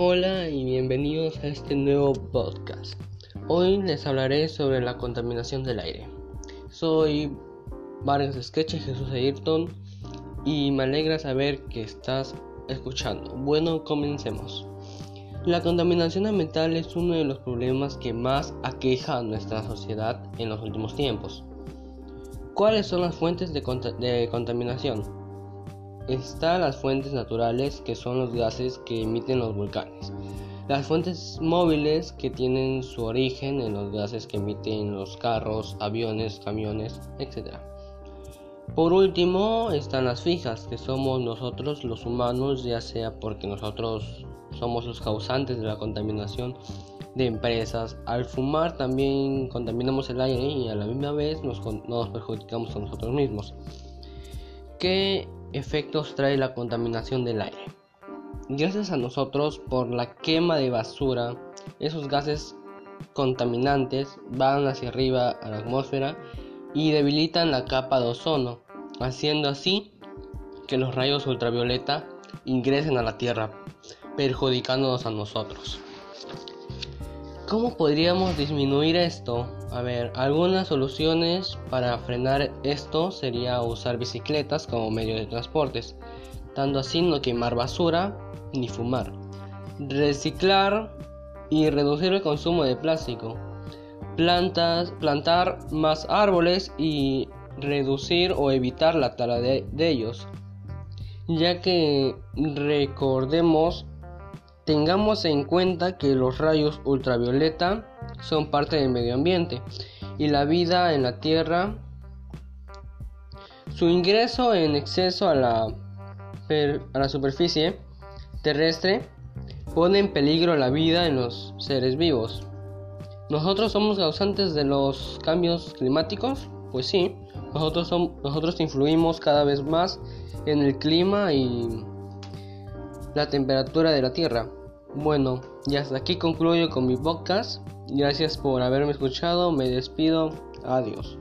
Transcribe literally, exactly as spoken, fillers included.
Hola y bienvenidos a este nuevo podcast. Hoy les hablaré sobre la contaminación del aire. Soy Vargas Sketch y Jesús Ayrton y me alegra saber que estás escuchando. Bueno, comencemos. La contaminación ambiental es uno de los problemas que más aqueja a nuestra sociedad en los últimos tiempos. ¿Cuáles son las fuentes de, cont- de contaminación? Están las fuentes naturales, que son los gases que emiten los volcanes, las fuentes móviles, que tienen su origen en los gases que emiten los carros, aviones, camiones, etcétera. Por último están las fijas, que somos nosotros los humanos, ya sea porque nosotros somos los causantes de la contaminación de empresas. Al fumar también contaminamos el aire y a la misma vez nos, nos perjudicamos a nosotros mismos. ¿Qué efectos trae la contaminación del aire? Gracias a nosotros, por la quema de basura, esos gases contaminantes van hacia arriba a la atmósfera y debilitan la capa de ozono, haciendo así que los rayos ultravioleta ingresen a la Tierra, perjudicándonos a nosotros. ¿Cómo podríamos disminuir esto? A ver, algunas soluciones para frenar esto sería usar bicicletas como medio de transportes, tanto así no quemar basura ni fumar, reciclar y reducir el consumo de plástico, plantas, plantar más árboles y reducir o evitar la tala de, de ellos, ya que recordemos tengamos en cuenta que los rayos ultravioleta son parte del medio ambiente y la vida en la Tierra. Su ingreso en exceso a la, per, a la superficie terrestre pone en peligro la vida en los seres vivos. ¿Nosotros somos causantes de los cambios climáticos? Pues sí, nosotros, son, nosotros influimos cada vez más en el clima y la temperatura de la Tierra. Bueno, y hasta aquí concluyo con mi podcast. Gracias por haberme escuchado. Me despido. Adiós.